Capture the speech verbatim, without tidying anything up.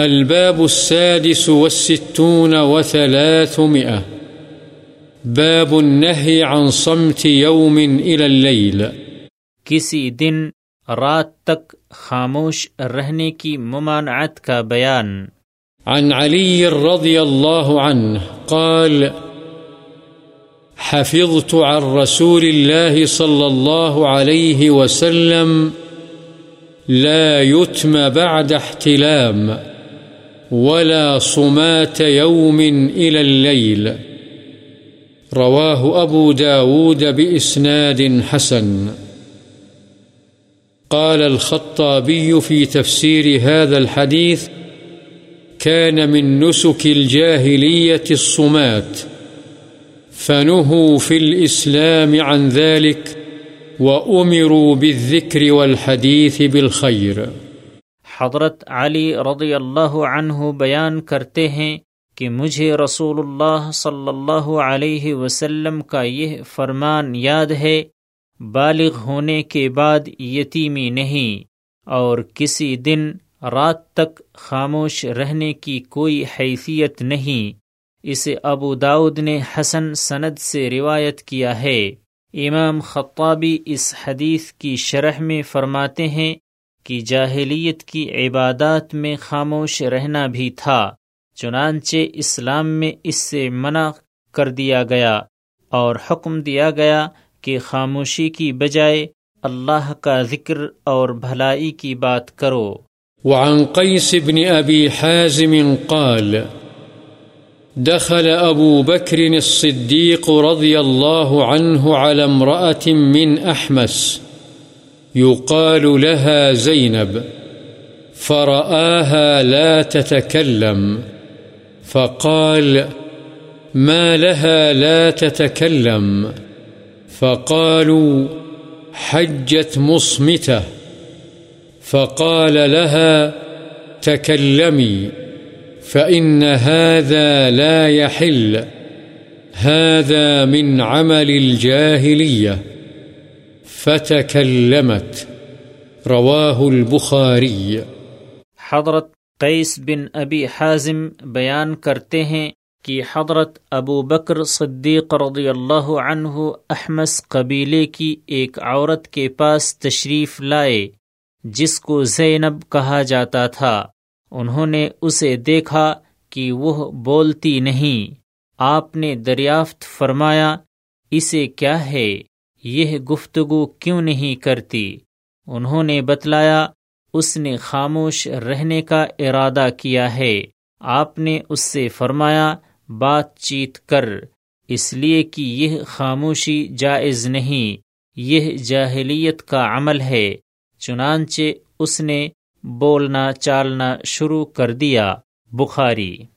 الباب السادس والستون وثلاثمئة باب النهي عن صمت يوم إلى الليل. کسی دن رات تک خاموش رہنے کی ممانعت کا بیان. عن علي رضي الله عنه قال حفظت عن رسول الله صلى الله عليه وسلم لا يتم بعد احتلام ولا صمات يوم إلى الليل. رواه أبو داود بإسناد حسن. قال الخطابي في تفسير هذا الحديث: كان من نسك الجاهلية الصمات، فنهوا في الإسلام عن ذلك وأمروا بالذكر والحديث بالخير. حضرت علی رضی اللہ عنہ بیان کرتے ہیں کہ مجھے رسول اللہ صلی اللہ علیہ وسلم کا یہ فرمان یاد ہے: بالغ ہونے کے بعد یتیمی نہیں، اور کسی دن رات تک خاموش رہنے کی کوئی حیثیت نہیں. اسے ابو داؤد نے حسن سند سے روایت کیا ہے. امام خطابی اس حدیث کی شرح میں فرماتے ہیں کی جاہلیت کی عبادات میں خاموش رہنا بھی تھا، چنانچہ اسلام میں اس سے منع کر دیا گیا اور حکم دیا گیا کہ خاموشی کی بجائے اللہ کا ذکر اور بھلائی کی بات کرو. وعن قیس بن ابی حازم قال دخل ابو بکر الصدیق رضی اللہ عنہ علی امرأة من احمس يقال لها زينب، فرآها لا تتكلم، فقال: ما لها لا تتكلم؟ فقالوا: حجت مصمتة. فقال لها: تكلمي، فإن هذا لا يحل، هذا من عمل الجاهلية، فتکلمت. رواہ البخاری. حضرت قیس بن ابی حازم بیان کرتے ہیں کہ حضرت ابو بکر صدیق رضی اللہ عنہ احمس قبیلے کی ایک عورت کے پاس تشریف لائے جس کو زینب کہا جاتا تھا. انہوں نے اسے دیکھا کہ وہ بولتی نہیں. آپ نے دریافت فرمایا: اسے کیا ہے، یہ گفتگو کیوں نہیں کرتی؟ انہوں نے بتلایا: اس نے خاموش رہنے کا ارادہ کیا ہے. آپ نے اس سے فرمایا: بات چیت کر، اس لیے کہ یہ خاموشی جائز نہیں، یہ جاہلیت کا عمل ہے. چنانچہ اس نے بولنا چالنا شروع کر دیا. بخاری.